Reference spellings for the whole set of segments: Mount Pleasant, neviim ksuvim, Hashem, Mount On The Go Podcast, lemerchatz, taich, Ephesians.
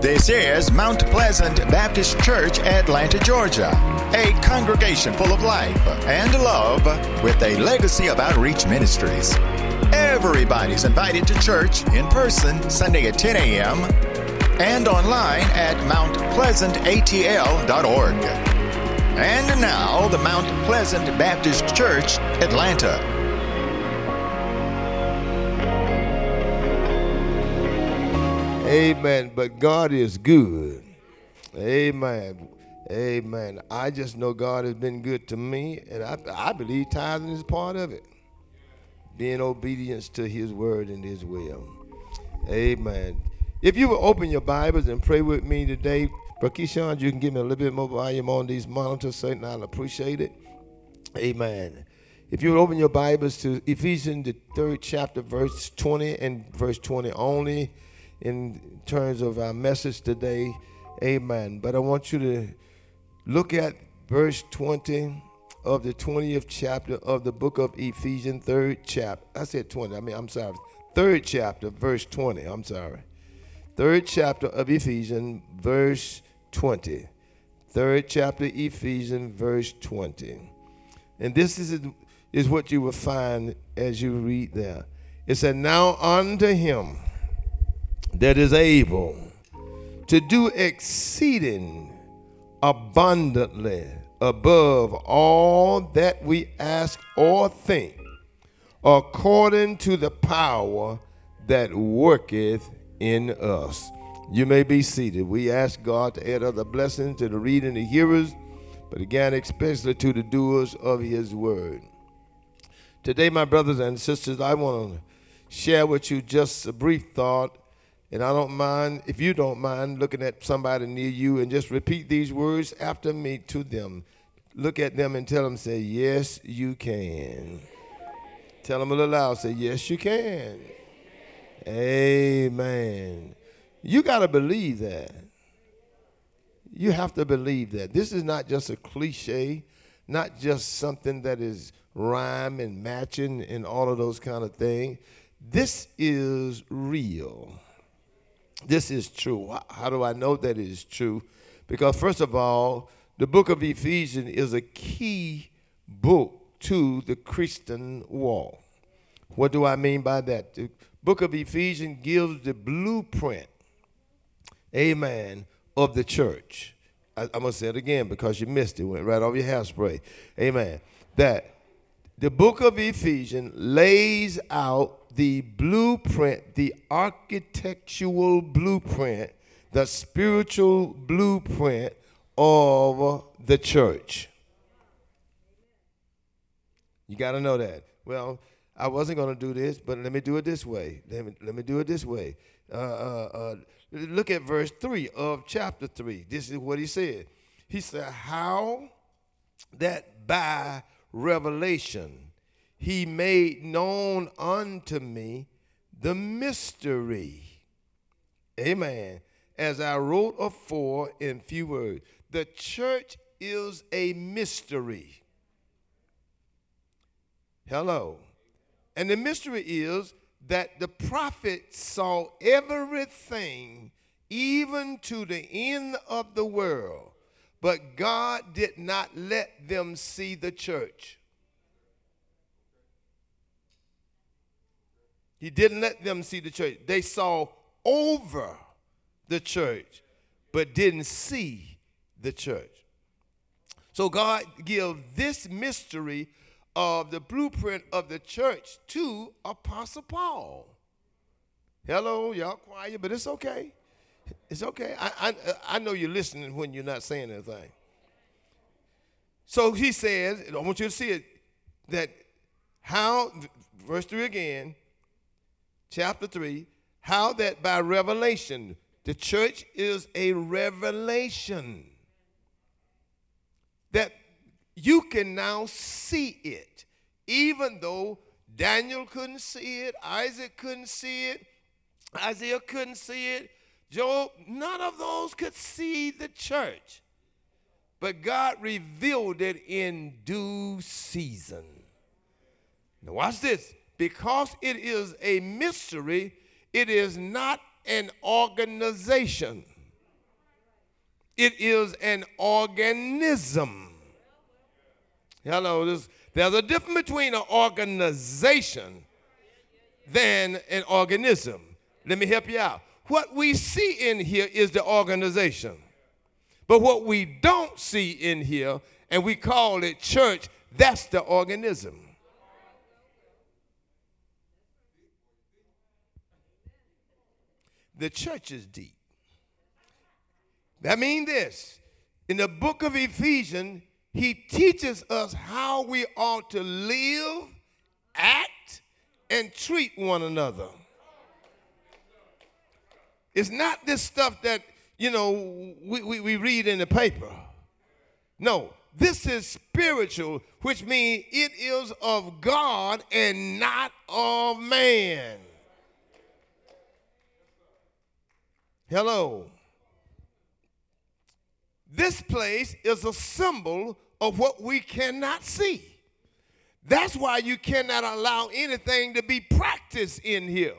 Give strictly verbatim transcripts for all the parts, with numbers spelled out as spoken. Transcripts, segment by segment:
This is Mount Pleasant Baptist Church, Atlanta, Georgia, a congregation full of life and love with a legacy of outreach ministries. Everybody's invited to church in person Sunday at ten a.m. and online at mount pleasant a t l dot org. And now, the Mount Pleasant Baptist Church, Atlanta. Amen. But God is good. Amen. Amen. I just know God has been good to me, and I, I believe tithing is part of it. Being obedience to his word and his will. Amen. If you will open your Bibles and pray with me today, Prakishan, you can give me a little bit more volume on these monitors, and I'll appreciate it. Amen. If you would open your Bibles to Ephesians, the third chapter, verse twenty and verse twenty only, in terms of our message today, amen. But I want you to look at verse twenty of the twentieth chapter of the book of Ephesians, third chapter. I said twenty, I mean, I'm sorry, third chapter, verse twenty, I'm sorry. Third chapter of Ephesians, verse twenty. Third chapter, Ephesians, verse twenty. And this is, is what you will find as you read there. It said, "Now unto him that is able to do exceeding abundantly above all that we ask or think, according to the power that worketh in us." You may be seated. We ask God to add other blessings to the reading, the hearers, but again, especially to the doers of his word. Today, my brothers and sisters, I want to share with you just a brief thought. And I don't mind, if you don't mind, looking at somebody near you and just repeat these words after me to them. Look at them and tell them, say, "Yes, you can." Tell them a little loud, say, "Yes, you can." Amen. You got to believe that. You have to believe that. This is not just a cliche, not just something that is rhyme and matching and all of those kind of things. This is real. This is true. How do I know that it is true? Because first of all, the book of Ephesians is a key book to the Christian walk. What do I mean by that? The book of Ephesians gives the blueprint, amen, of the church. I, I'm going to say it again because you missed it. It went right off your hairspray. Amen. That the book of Ephesians lays out the blueprint, the architectural blueprint, the spiritual blueprint of the church. You got to know that. Well, I wasn't going to do this, but let me do it this way. Let me, let me do it this way. Uh, uh, uh, look at verse three of chapter three. This is what he said. He said, "How that by revelation he made known unto me the mystery." Amen. "As I wrote afore in few words." The church is a mystery. Hello. And the mystery is that the prophet saw everything, even to the end of the world, but God did not let them see the church. He didn't let them see the church. They saw over the church, but didn't see the church. So God gave this mystery of the blueprint of the church to Apostle Paul. Hello, y'all quiet, but it's okay. It's okay. I, I, I know you're listening when you're not saying anything. So he says, and I want you to see it, that how, verse three again, chapter three, how that by revelation, the church is a revelation, that you can now see it, even though Daniel couldn't see it, Isaac couldn't see it, Isaiah couldn't see it, Job, none of those could see the church, but God revealed it in due season. Now watch this. Because it is a mystery, it is not an organization. It is an organism. Hello, there's, there's a difference between an organization than an organism. Let me help you out. What we see in here is the organization. But what we don't see in here, and we call it church, that's the organism. The church is deep. That means this. In the book of Ephesians, he teaches us how we ought to live, act, and treat one another. It's not this stuff that, you know, we, we, we read in the paper. No, this is spiritual, which means it is of God and not of man. Hello. This place is a symbol of what we cannot see. That's why you cannot allow anything to be practiced in here.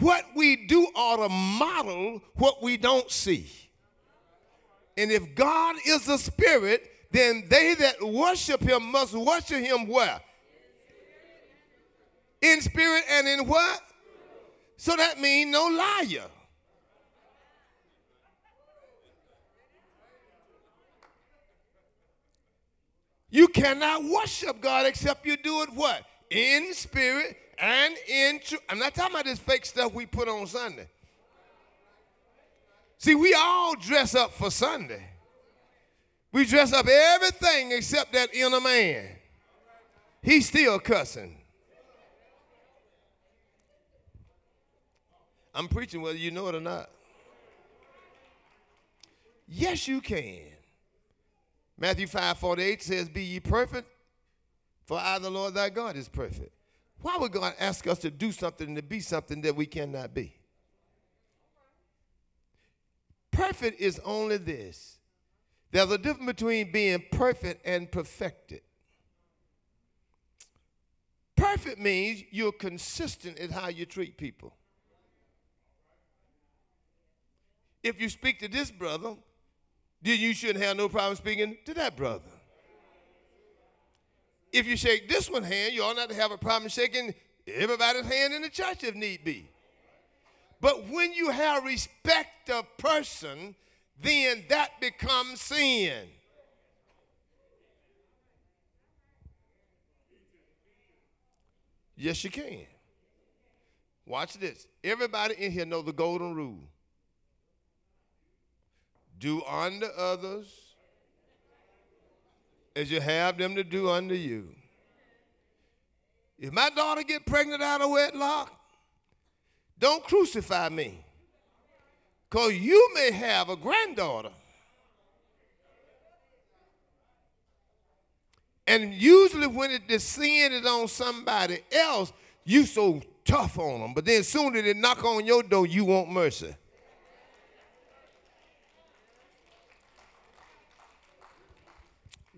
What we do ought to model what we don't see. And if God is a spirit, then they that worship him must worship him where? In spirit and in what? So that means no liar. You cannot worship God except you do it what? In spirit and in truth. I'm not talking about this fake stuff we put on Sunday. See, we all dress up for Sunday. We dress up everything except that inner man. He's still cussing. I'm preaching whether you know it or not. Yes, you can. Matthew five forty-eight says, be ye perfect, for I, the Lord thy God, is perfect. Why would God ask us to do something and to be something that we cannot be? Perfect is only this. There's a difference between being perfect and perfected. Perfect means you're consistent in how you treat people. If you speak to this brother, then you shouldn't have no problem speaking to that brother. If you shake this one hand, you ought not to have a problem shaking everybody's hand in the church if need be. But when you have respect of person, then that becomes sin. Yes, you can. Watch this. Everybody in here know the golden rule. Do unto others as you have them to do unto you. If my daughter get pregnant out of wedlock, don't crucify me, because you may have a granddaughter. And usually when it, the sin is on somebody else, you so tough on them. But then soon as they knock on your door, you want mercy.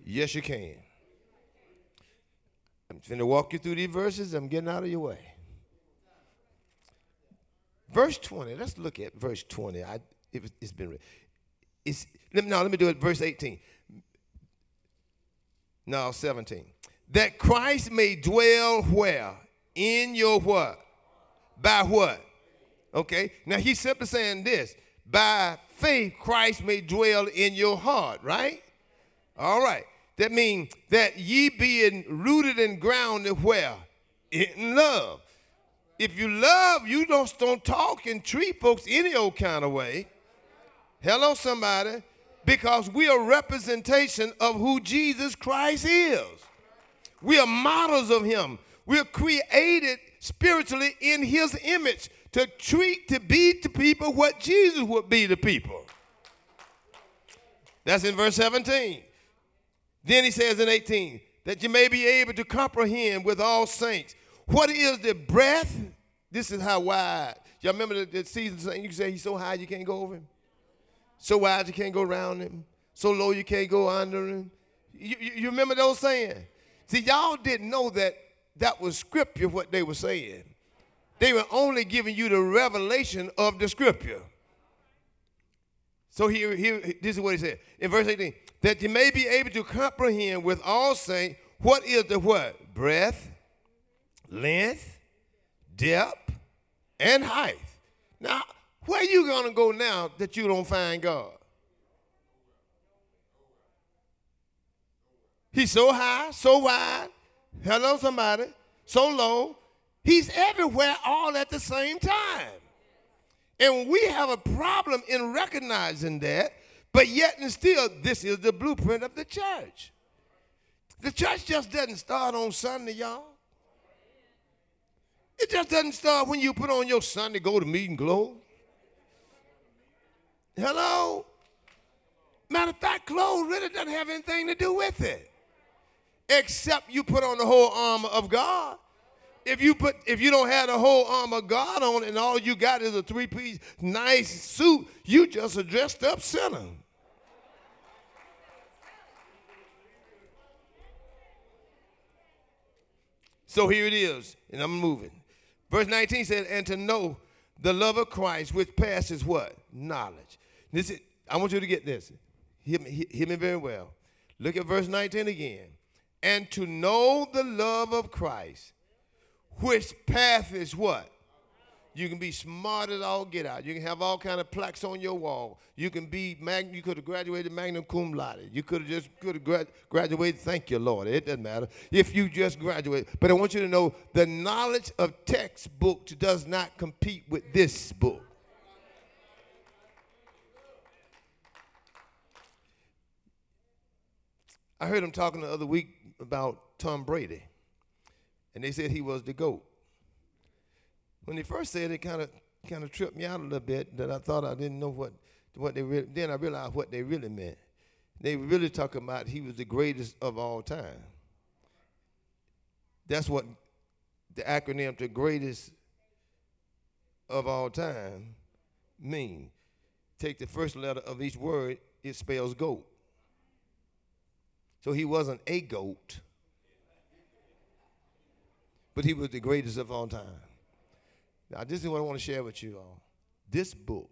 Yes, you can. I'm finna walk you through these verses. I'm getting out of your way. Verse twenty. Let's look at verse twenty. I, it, it's been read. It's, let me, no, let me do it. Verse eighteen. No, seventeen. That Christ may dwell where? In your what? By what? Okay. Now, he's simply saying this. By faith, Christ may dwell in your heart, right? All right. That means that ye being rooted and grounded where? In love. If you love, you don't, don't talk and treat folks any old kind of way. Hello, somebody. Because we are representation of who Jesus Christ is. We are models of him. We are created spiritually in his image to treat, to be to people what Jesus would be to people. That's in verse seventeen. Then he says in eighteen, that you may be able to comprehend with all saints. What is the breadth? This is how wide. Y'all remember the, the season saying, you can say he's so high you can't go over him. So wide you can't go around him. So low you can't go under him. You, you, you remember those saying? See, y'all didn't know that that was scripture what they were saying. They were only giving you the revelation of the scripture. So here, here, this is what he said in verse eighteen, that you may be able to comprehend with all saints what is the what? Breadth, length, depth, and height. Now, where are you going to go now that you don't find God? He's so high, so wide, hello somebody, so low. He's everywhere all at the same time. And we have a problem in recognizing that, but yet and still, this is the blueprint of the church. The church just doesn't start on Sunday, y'all. It just doesn't start when you put on your Sunday go to meeting clothes. Hello? Matter of fact, clothes really doesn't have anything to do with it. Except you put on the whole armor of God. If you put, if you don't have the whole armor of God on and all you got is a three-piece nice suit, you just a dressed-up sinner. So here it is, and I'm moving. Verse nineteen says, and to know the love of Christ which passes what? Knowledge. This is, I want you to get this. Hear me, hear me very well. Look at verse nineteen again. And to know the love of Christ, which path is what? You can be smart as all get out. You can have all kind of plaques on your wall. You can be mag- you could have graduated magna cum laude. You could have just could have gra- graduated. Thank you, Lord. It doesn't matter if you just graduate. But I want you to know the knowledge of textbook does not compete with this book. I heard him talking the other week about Tom Brady. And they said he was the GOAT. When they first said it, kind of kind of tripped me out a little bit that I thought I didn't know what, what they really, then I realized what they really meant. They really talking about he was the greatest of all time. That's what the acronym, the greatest of all time, means. Take the first letter of each word, it spells GOAT. So he wasn't a GOAT. But he was the greatest of all time. Now, this is what I want to share with you all. This book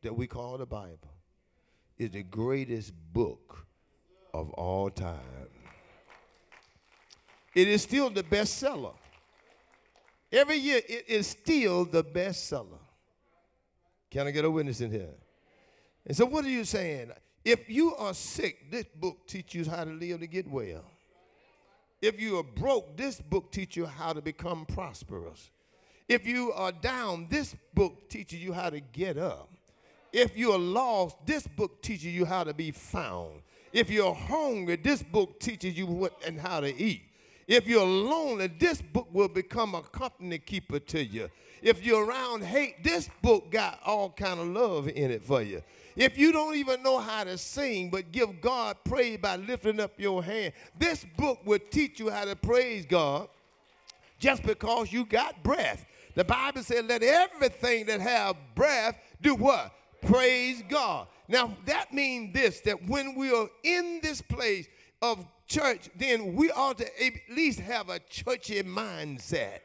that we call the Bible is the greatest book of all time. It is still the bestseller. Every year, it is still the bestseller. Can I get a witness in here? And so what are you saying? If you are sick, this book teaches you how to live to get well. If you are broke, this book teaches you how to become prosperous. If you are down, this book teaches you how to get up. If you are lost, this book teaches you how to be found. If you're hungry, this book teaches you what and how to eat. If you're lonely, this book will become a company keeper to you. If you're around hate, this book got all kind of love in it for you. If you don't even know how to sing, but give God praise by lifting up your hand, this book will teach you how to praise God just because you got breath. The Bible said, let everything that have breath do what? Praise God. Now, that means this, that when we are in this place of church, then we ought to at least have a churchy mindset.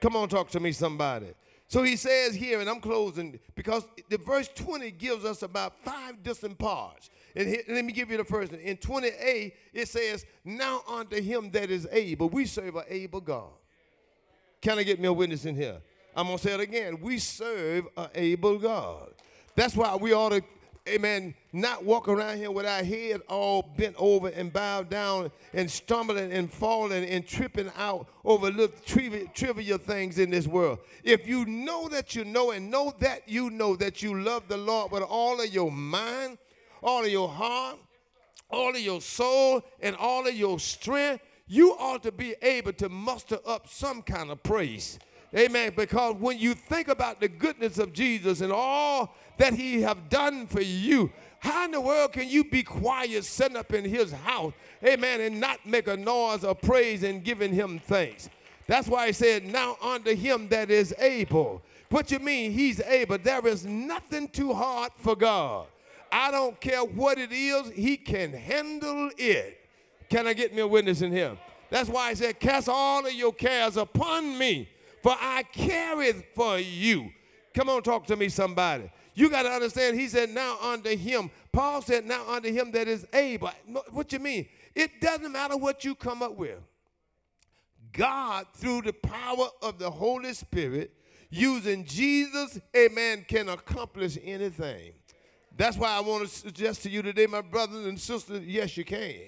Come on, talk to me, somebody. So he says here, and I'm closing, because the verse twenty gives us about five distant parts. And here, let me give you the first one. In twenty A, it says, now unto him that is able. We serve an able God. Can I get me a witness in here? I'm going to say it again. We serve an able God. That's why we ought to, amen, not walk around here with our head all bent over and bowed down and stumbling and falling and tripping out over little triv- trivial things in this world. If you know that you know and know that you know that you love the Lord with all of your mind, all of your heart, all of your soul, and all of your strength, you ought to be able to muster up some kind of praise. Amen. Because when you think about the goodness of Jesus and all that he have done for you, how in the world can you be quiet sitting up in his house, amen, and not make a noise of praise and giving him thanks? That's why he said, now unto him that is able. What you mean he's able? There is nothing too hard for God. I don't care what it is, he can handle it. Can I get me a witness in here? That's why he said, cast all of your cares upon me. for I careth for you. Come on, talk to me, somebody. You got to understand, he said, now unto him. Paul said, now unto him that is able. What you mean? It doesn't matter what you come up with. God, through the power of the Holy Spirit, using Jesus, amen, can accomplish anything. That's why I want to suggest to you today, my brothers and sisters, yes, you can.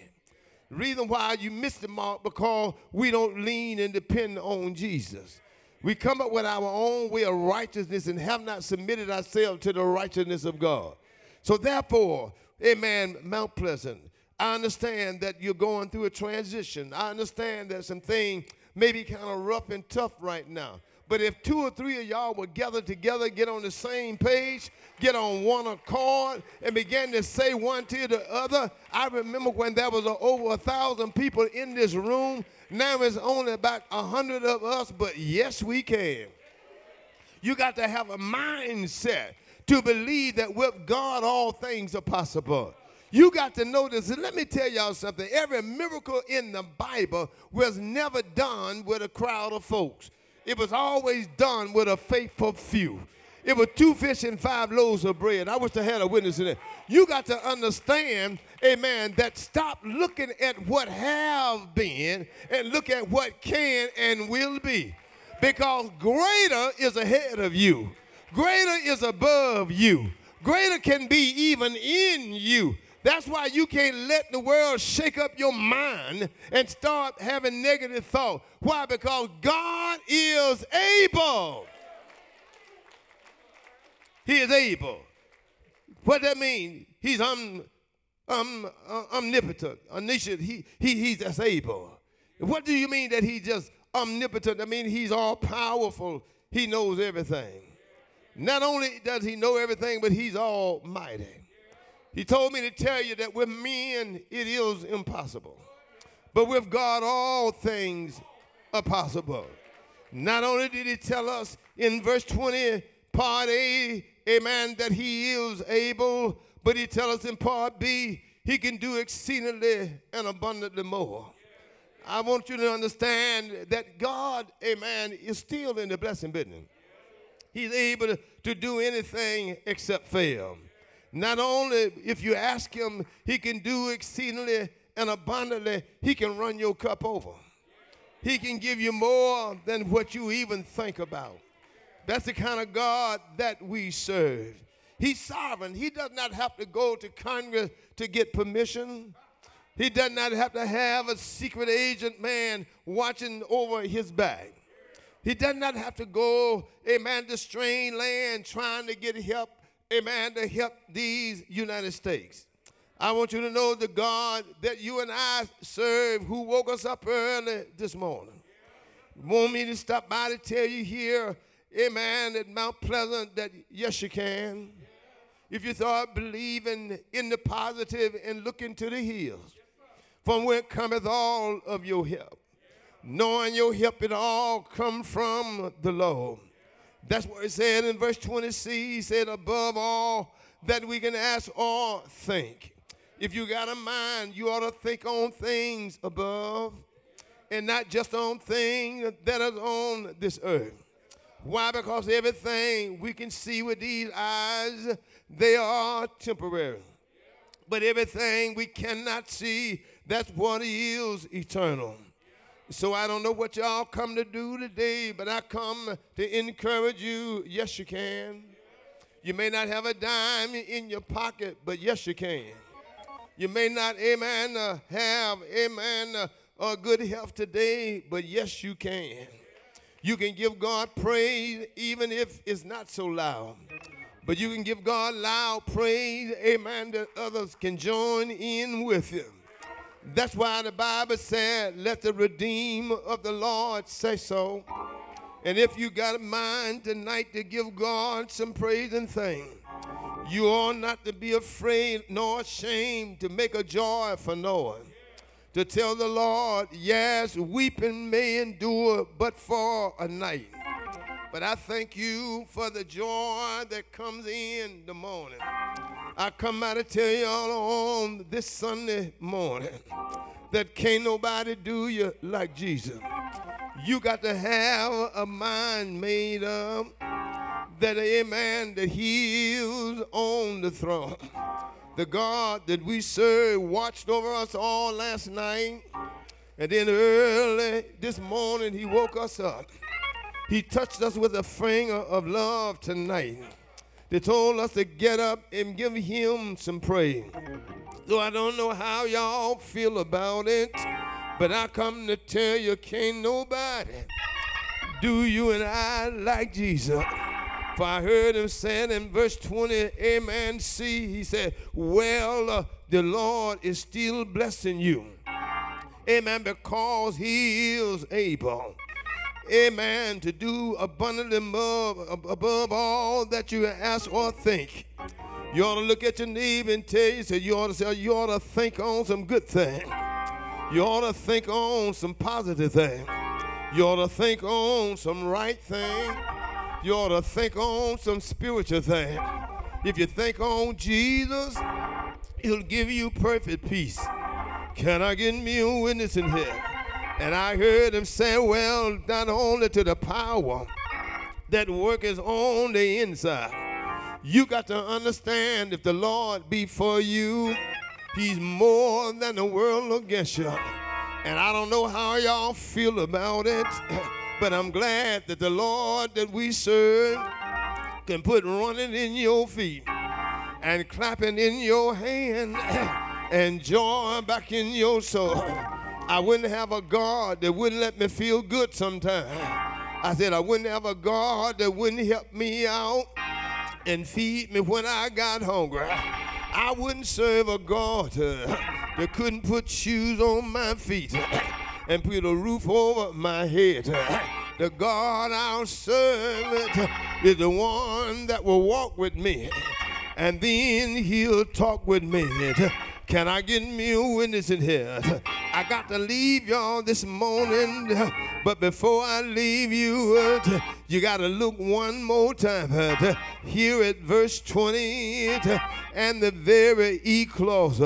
The reason why you missed the mark, because we don't lean and depend on Jesus. We come up with our own way of righteousness and have not submitted ourselves to the righteousness of God. So therefore, amen, Mount Pleasant, I understand that you're going through a transition. I understand that some things may be kind of rough and tough right now. But if two or three of y'all would gather together, get on the same page, get on one accord, and begin to say one to the other. I remember when there was over a thousand people in this room. Now it's only about a hundred of us, but yes, we can. You got to have a mindset to believe that with God, all things are possible. You got to know this. Let me tell y'all something. Every miracle in the Bible was never done with a crowd of folks. It was always done with a faithful few. It was two fish and five loaves of bread. I wish I had a witness in it. You got to understand, amen, that stop looking at what have been and look at what can and will be. Because greater is ahead of you. Greater is above you. Greater can be even in you. That's why you can't let the world shake up your mind and start having negative thoughts. Why? Because God is able. He is able. What does that mean? He's um, um, uh, omnipotent. Omniscient. He, he, he's just able. What do you mean that he's just omnipotent? I mean, he's all powerful. He knows everything. Not only does he know everything, but he's almighty. He told me to tell you that with men it is impossible. But with God all things are possible. Not only did he tell us in verse twenty, part A, amen, that he is able, but he tells us in part B, he can do exceedingly and abundantly more. I want you to understand that God, amen, is still in the blessing business. He's able to do anything except fail. Not only if you ask him, he can do exceedingly and abundantly, he can run your cup over. He can give you more than what you even think about. That's the kind of God that we serve. He's sovereign. He does not have to go to Congress to get permission. He does not have to have a secret agent man watching over his back. He does not have to go, amen, to strange land trying to get help. Amen, to help these United States. I want you to know the God that you and I serve, who woke us up early this morning. Want me to stop by to tell you here, amen, at Mount Pleasant that yes, you can. If you start believing in the positive and looking to the hills, from where cometh all of your help, knowing your help, it all come from the Lord. That's what it said in verse twenty C. He said, above all that we can ask or think. If you got a mind, you ought to think on things above and not just on things that is on this earth. Why? Because everything we can see with these eyes, they are temporary. But everything we cannot see, that's what is eternal. So I don't know what y'all come to do today, but I come to encourage you. Yes, you can. You may not have a dime in your pocket, but yes, you can. You may not, amen, uh, have, amen, uh, uh, good health today, but yes, you can. You can give God praise even if it's not so loud. But you can give God loud praise, amen, that others can join in with him. That's why the Bible said, let the redeemed of the Lord say so. And if you got a mind tonight to give God some praise and thanks, you ought not to be afraid nor ashamed to make a joy for knowing. To tell the Lord, yes, weeping may endure but for a night. But I thank you for the joy that comes in the morning. I come out to tell y'all on this Sunday morning that can't nobody do you like Jesus. You got to have a mind made up that a man that heals on the throne. The God that we serve watched over us all last night. And then early this morning, he woke us up. He touched us with a finger of love tonight. They told us to get up and give him some praise. So I don't know how y'all feel about it, but I come to tell you, can't nobody do you and I like Jesus. For I heard him saying in verse twenty, amen, see, he said, well, uh, the Lord is still blessing you. Amen, because he is able, amen, to do abundantly above, above all that you ask or think. You ought to look at your neighbor and tell you, so you ought to say, you ought to think on some good thing. You ought to think on some positive thing. You ought to think on some right thing. You ought to think on some spiritual thing. If you think on Jesus, he'll give you perfect peace. Can I get me a witness in here? And I heard him say, well, not only to the power that work is on the inside. You got to understand, if the Lord be for you, he's more than the world against you. And I don't know how y'all feel about it, but I'm glad that the Lord that we serve can put running in your feet and clapping in your hand and joy back in your soul. I wouldn't have a God that wouldn't let me feel good sometimes. I said I wouldn't have a God that wouldn't help me out and feed me when I got hungry. I wouldn't serve a God uh, that couldn't put shoes on my feet and put a roof over my head. The God I'll serve is the one that will walk with me, and then he'll talk with me. Can I get me a witness in here? I got to leave y'all this morning, but before I leave you, you got to look one more time here at verse twenty and the very E clause.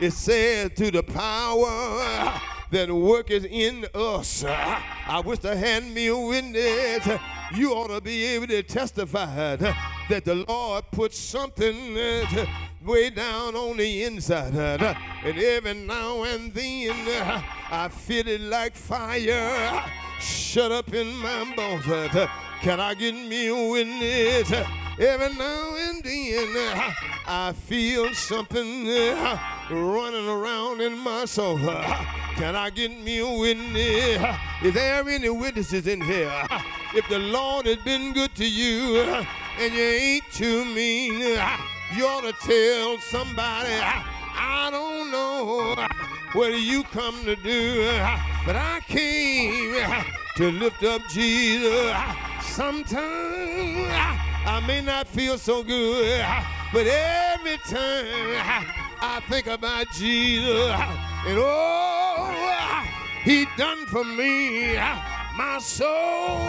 It says, to the power that worketh in us. I wish to hand me a witness. You ought to be able to testify that the Lord put something way down on the inside, uh, and every now and then uh, I feel it like fire shut up in my bones. Uh, can I get me a witness? Uh, every now and then uh, I feel something uh, running around in my soul. Uh, can I get me a witness? Uh, is there any witnesses in here? Uh, if the Lord has been good to you uh, and you ain't too mean, uh, you ought to tell somebody, I, I don't know what you come to do, but I came to lift up Jesus. Sometimes I may not feel so good, but every time I think about Jesus, and oh, he done for me, my soul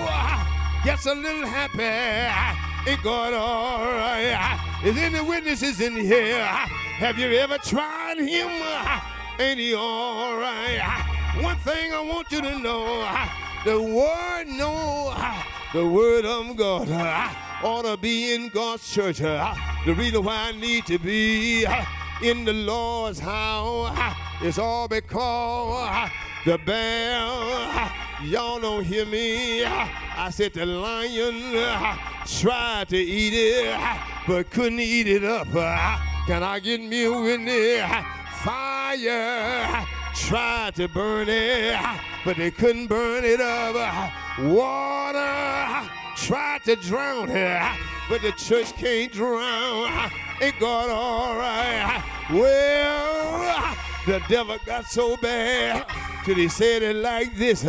gets a little happy. It got all right. Is any witnesses in here? Have you ever tried him? Ain't he all right? One thing I want you to know, the word know, the word of God ought to be in God's church. The reason why I need to be in the Lord's house is all because the bell, y'all don't hear me. I said the lion tried to eat it, but couldn't eat it up. Can I get me a witness? Fire tried to burn it, but they couldn't burn it up. Water tried to drown it, but the church can't drown. It got all right. Well, the devil got so bad till he said it like this.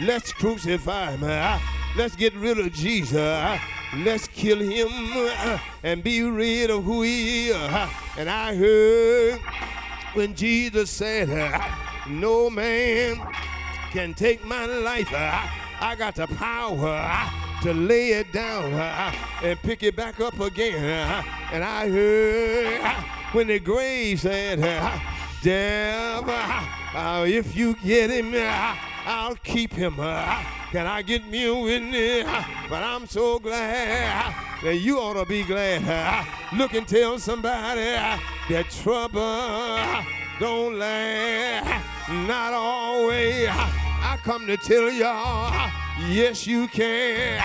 Let's crucify him. Let's get rid of Jesus. Let's kill him and be rid of who he is. And I heard when Jesus said, no man can take my life. I got the power to lay it down and pick it back up again. And I heard when the grave said, death, if you get him, I'll keep him. Can I get me a witness? But I'm so glad that you ought to be glad. Look and tell somebody that trouble don't last. Not always. I come to tell y'all, yes you can,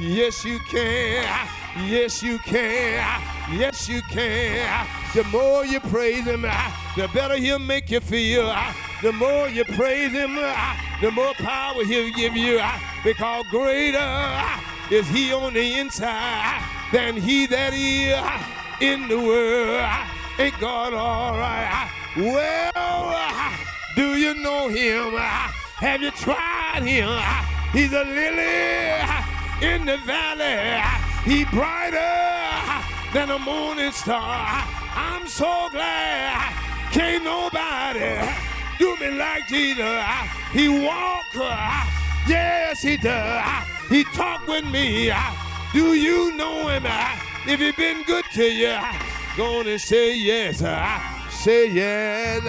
yes you can, yes you can, yes you can. The more you praise him, the better he'll make you feel. The more you praise him, the more power he'll give you, because greater is he on the inside than he that is in the world. Ain't God all right? Well, do you know him? Have you tried him? He's a lily in the valley. He brighter than a morning star. I'm so glad can't nobody do me like Jesus. He walked, yes he does. He talked with me. Do you know him? If he been good to you, gonna say yes, say yes,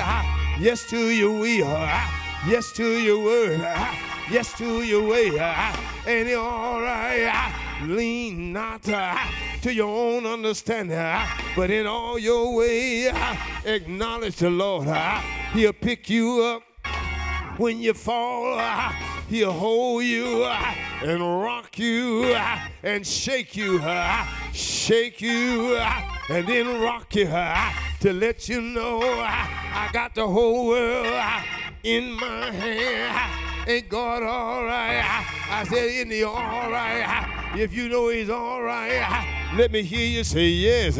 yes to your will. Yes to your word, yes to your way, and you're all right. Lean not to your own understanding, but in all your way, acknowledge the Lord. He'll pick you up when you fall. He'll hold you and rock you and shake you, shake you and then rock you to let you know I got the whole world in my hand. Ain't God all right? I said, isn't he all right? If you know he's all right, let me hear you say yes.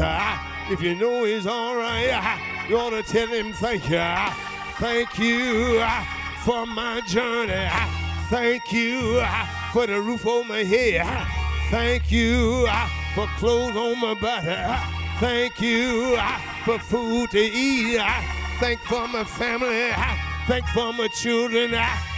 If you know he's all right, you ought to tell him thank you. Thank you for my journey. Thank you for the roof over my head. Thank you for clothes on my body. Thank you for food to eat. Thank for my family. Thank you for my children,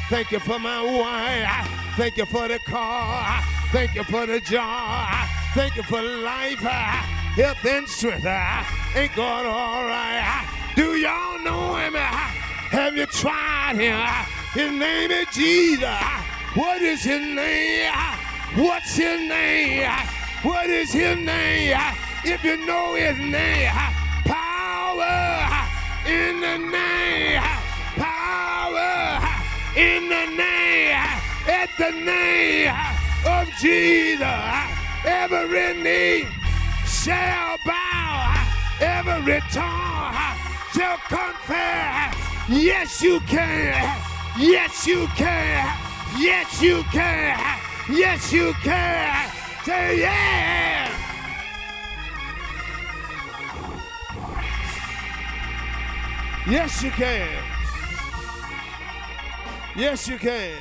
thank you for my wife, thank you for the car, thank you for the job, thank you for life, health and strength. Ain't God all right? Do y'all know him? Have you tried him? His name is Jesus. What is his name? What's his name? What is his name? If you know his name, power in the name. In the name, at the name of Jesus, every knee shall bow, every tongue shall confess. Yes, you can. Yes, you can. Yes, you can. Yes, you can. Say yes. Yes, you can. Yes, you can.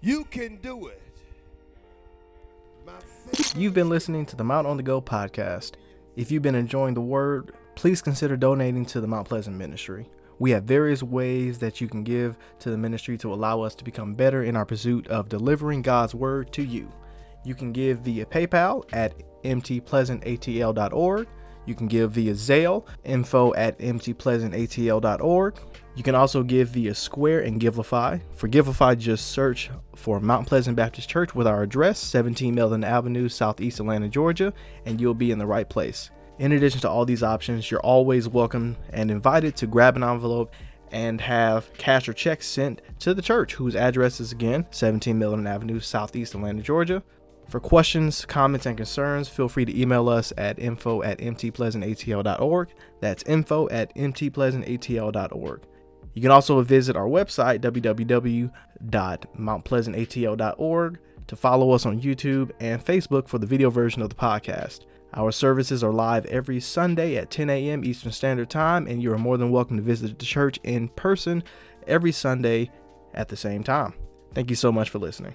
You can do it. You've been listening to the Mount On The Go podcast. If you've been enjoying the word, please consider donating to the Mount Pleasant ministry. We have various ways that you can give to the ministry to allow us to become better in our pursuit of delivering God's word to you. You can give via PayPal at m t pleasant a t l dot org. You can give via Zelle, info at m t pleasant a t l dot org. You can also give via Square and Givelify. For Givelify, just search for Mount Pleasant Baptist Church with our address, seventeen Melvin Avenue, Southeast Atlanta, Georgia, and you'll be in the right place. In addition to all these options, you're always welcome and invited to grab an envelope and have cash or checks sent to the church, whose address is again, seventeen Melvin Avenue, Southeast Atlanta, Georgia. For questions, comments, and concerns, feel free to email us at info at m t pleasant a t l dot org. That's info at m t pleasant a t l dot org. You can also visit our website, w w w dot mount pleasant a t l dot org, to follow us on YouTube and Facebook for the video version of the podcast. Our services are live every Sunday at ten a.m. Eastern Standard Time, and you are more than welcome to visit the church in person every Sunday at the same time. Thank you so much for listening.